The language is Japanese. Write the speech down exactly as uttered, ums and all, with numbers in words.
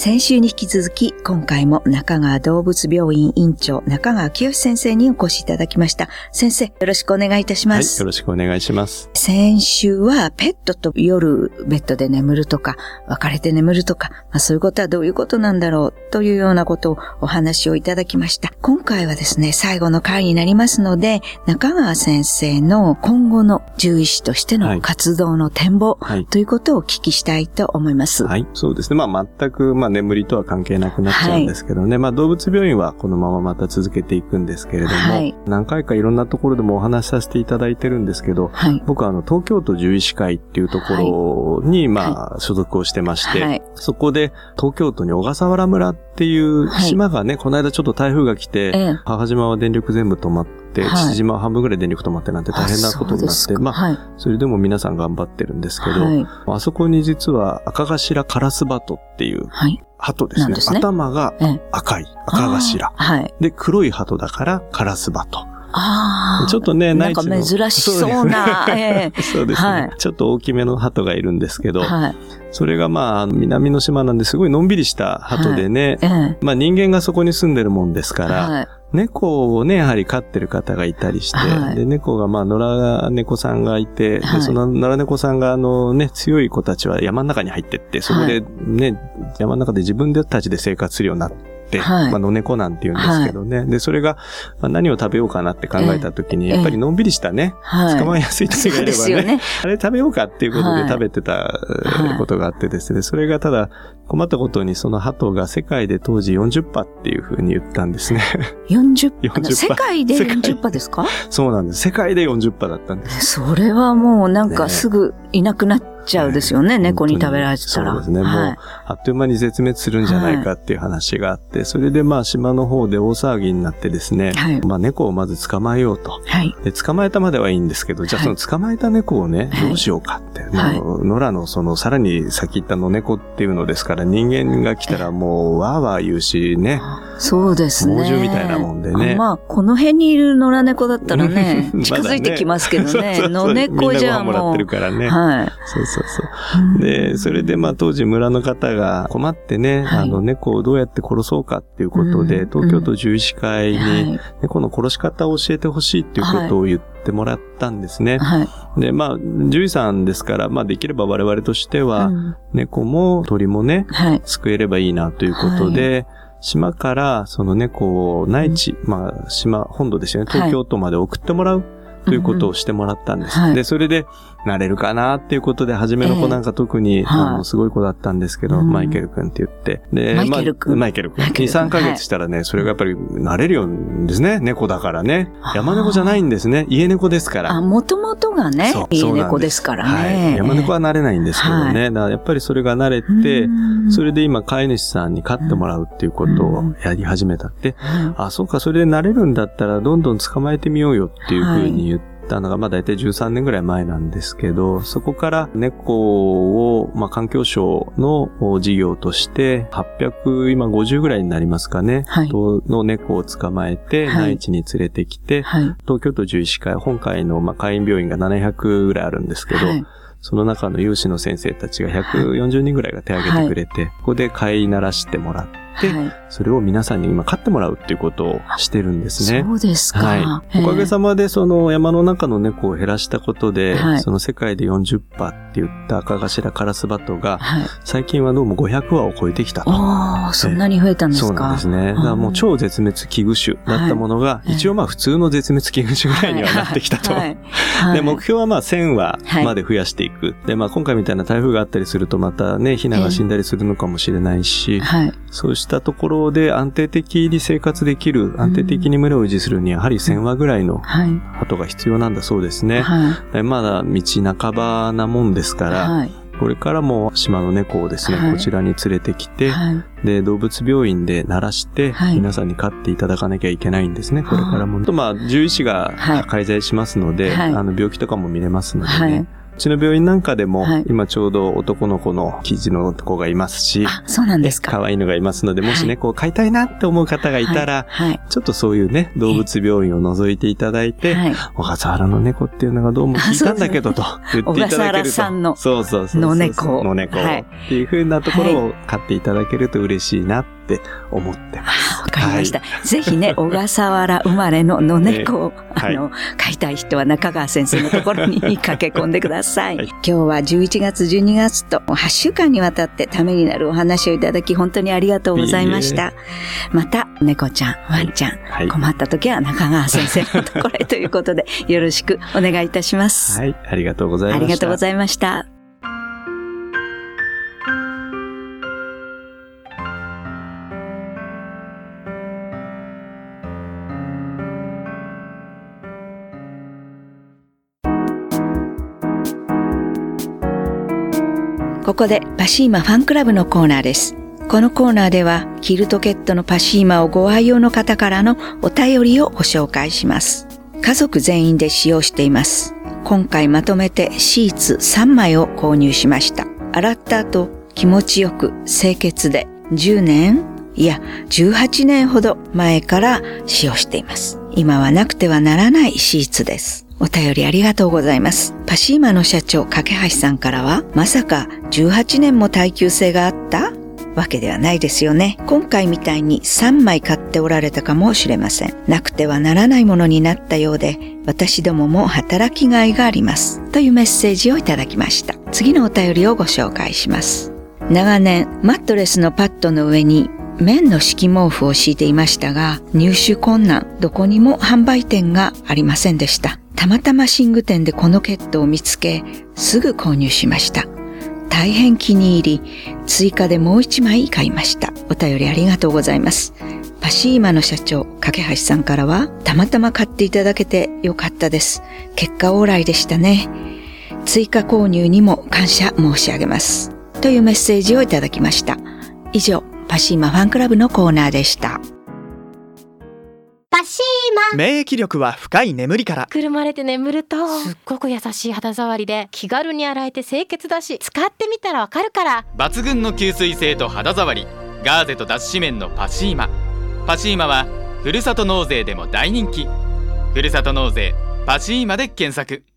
先週に引き続き、今回も中川動物病院院長中川清先生にお越しいただきました。先生、よろしくお願いいたします。はい、よろしくお願いします。先週はペットと夜ベッドで眠るとか、別れて眠るとか、まあ、そういうことはどういうことなんだろうというようなことをお話をいただきました。今回はですね、最後の回になりますので、中川先生の今後の獣医師としての活動の展望、はい、ということをお聞きしたいと思います。はい、はい、そうですね。まあ全くまあ眠りとは関係なくなっちゃうんですけどね、はい、まあ動物病院はこのまままた続けていくんですけれども、はい、何回かいろんなところでもお話しさせていただいてるんですけど、はい、僕はあの東京都獣医師会っていうところにまあ所属をしてまして、はいはい、そこで東京都に小笠原村っていう島がね、はい、この間ちょっと台風が来て、ええ、母島は電力全部止まって、父島は半分ぐらい電力止まってなんて大変なことになって、まあ、はい、それでも皆さん頑張ってるんですけど、はい、あそこに実は赤頭カラスバトっていう、はい、鳩ですね。ですね。頭が赤い、ええ、赤頭、はい、で黒い鳩だからカラスバト。あちょっとね、なんか珍しそうな。そうですね。えー、そうですね、はい。ちょっと大きめの鳩がいるんですけど、はい、それがまあ、南の島なんですごいのんびりした鳩でね、はい、まあ人間がそこに住んでるもんですから、はい、猫をね、やはり飼ってる方がいたりして、はい、で、猫がまあ、野良猫さんがいて、はい、で、その野良猫さんがあのね、強い子たちは山の中に入ってって、そこでね、はい、山の中で自分たちで生活するようになって、はい、まあ、野猫なんて言うんですけどね。はい、で、それが、まあ、何を食べようかなって考えた時に、やっぱりのんびりしたね、ええ、捕まえやすい時がいればね、はい、ね、あれ食べようかっていうことで食べてたことがあってですね、それがただ、困ったことにその鳩が世界で当時よんじゅっぱっていう風に言ったんですね。よんじゅっぱ。世界でよんじゅっぱですか？そうなんです。世界でよんじゅっぱだったんです。それはもうなんかすぐいなくなっちゃうですよね。ね、猫に食べられてたら。そうですね。はい、もうあっという間に絶滅するんじゃないかっていう話があって、それでまあ島の方で大騒ぎになってですね、はい、まあ猫をまず捕まえようと。はい、で捕まえたまではいいんですけど、じゃあその捕まえた猫をね、どうしようかって。はい、もう野良のそのさらに先行った野猫っていうのですから、人間が来たらもうワーワー言うしね。そうですね。猛獣みたいなもんでね。あ、まあ、この辺にいる野良猫だったらね、近づいてきますけどね。そうそうそう、野猫じゃもう。みんなご飯もらってるからね。はい。そうそうそう。で、それでまあ当時村の方が困ってね、はい、あの猫をどうやって殺そうかっていうことで、うん、東京都獣医師会に猫の殺し方を教えてほしいっていうことを言って、はい、もらったんですね。はい、で、まあ、獣医さんですから、まあ、できれば我々としては、うん、猫も鳥もね、はい、救えればいいなということで、はい、島からその猫を内地、うん、まあ、島、本土ですよね、東京都まで送ってもらうということをしてもらったんです。はい、で、それで、なれるかなっていうことで、初めの子なんか特に、えーはい、あのすごい子だったんですけど、うん、マイケル君って言って。で、マイケル君、まあ、マイケル君。にさんかげつしたらね、はい、それがやっぱり慣れるようですね。猫だからね。山猫じゃないんですね。家猫ですから。あ、もともとがね、家猫ですからね。はい、山猫は慣れないんですけどね。えー、だからやっぱりそれが慣れて、はい、それで今飼い主さんに飼ってもらうっていうことをやり始めたって、うん、あ、そうか、それで慣れるんだったらどんどん捕まえてみようよっていうふうに言って、はい、たのがまあ大体じゅうさんねんぐらい前なんですけど、そこから猫をまあ環境省の事業としてはっぴゃくごじゅうぐらいになりますかね、はい、の猫を捕まえて内地に連れてきて、はいはい、東京都獣医師会本会のまあ会員病院がななひゃくぐらいあるんですけど、はい、その中の有志の先生たちがひゃくよんじゅうにんぐらいが手を挙げてくれて、はい、ここで飼い慣らしてもらって、はい、それを皆さんに今飼ってもらうっていうことをしてるんですね。そうですか。はい。おかげさまでその山の中の猫を減らしたことで、はい、その世界でよんじゅっぱって言った赤頭カラスバトが、はい、最近はどうもごひゃくはを超えてきたと。ああ、そんなに増えたんですか。そうなんですね。だからもう超絶滅危惧種だったものが、はい、一応まあ普通の絶滅危惧種ぐらいにはなってきたと。はいはい、で、目標はまあせんわまで増やしていく。はい、で、まあ今回みたいな台風があったりするとまたね、ヒナが死んだりするのかもしれないし、はい、そうしてしたところで安定的に生活できる、安定的に群れを維持するにはやはりせんわぐらいの鳩が必要なんだそうですね。はい、まだ道半ばなもんですから、はい、これからも島の猫をですね、はい、こちらに連れてきて、はい、で動物病院で慣らして、はい、皆さんに飼っていただかなきゃいけないんですね、はい、これからも。とまあ獣医師が介在しますので、はい、あの病気とかも見れますのでね、はい、うちの病院なんかでも、はい、今ちょうど男の子の生地の子がいますし、あ、そうなんですか。可愛いのがいますので、もしね、はい、こう飼いたいなって思う方がいたら、はいはい、ちょっとそういうね、動物病院を覗いていただいて、はい、小笠原の猫っていうのがどうも聞いたんだけどと言っていただけると、小笠原さんの野猫の猫っていう風なところを飼っていただけると嬉しいなって思ってます。わ、はい、かりました、はい、ぜひね、小笠原生まれの野猫を、えー、あの、はい、飼いたい人は中川先生のところに駆け込んでください、はい、今日はじゅういちがつじゅうにがつとはっしゅうかんにわたってためになるお話をいただき本当にありがとうございました、えー、また猫ちゃんワンちゃん、はい、困った時は中川先生のところへということでよろしくお願いいたします、はい、ありがとうございました。ありがとうございました。ここでパシーマファンクラブのコーナーです。このコーナーではキルトケットのパシーマをご愛用の方からのお便りをご紹介します。家族全員で使用しています。今回まとめてシーツさんまいを購入しました。洗った後気持ちよく清潔でじゅうねんいやじゅうはちねんほど前から使用しています。今はなくてはならないシーツです。お便りありがとうございます。パシーマの社長、架橋さんからは、まさかじゅうはちねんも耐久性があったわけではないですよね。今回みたいにさんまい買っておられたかもしれません。なくてはならないものになったようで、私どもも働きがいがあります。というメッセージをいただきました。次のお便りをご紹介します。長年、マットレスのパッドの上に、綿の敷毛布を敷いていましたが、入手困難、どこにも販売店がありませんでした。たまたま寝具店でこのケットを見つけ、すぐ購入しました。大変気に入り、追加でもう一枚買いました。お便りありがとうございます。パシーマの社長、架橋さんからは、たまたま買っていただけてよかったです。結果オーライでしたね。追加購入にも感謝申し上げます。というメッセージをいただきました。以上、パシーマファンクラブのコーナーでした。パシーマ。免疫力は深い眠りから。くるまれて眠るとすっごく優しい肌触りで気軽に洗えて清潔だし、使ってみたらわかるから。抜群の吸水性と肌触り、ガーゼと脱脂綿のパシーマ。パシーマはふるさと納税でも大人気。ふるさと納税パシーマで検索。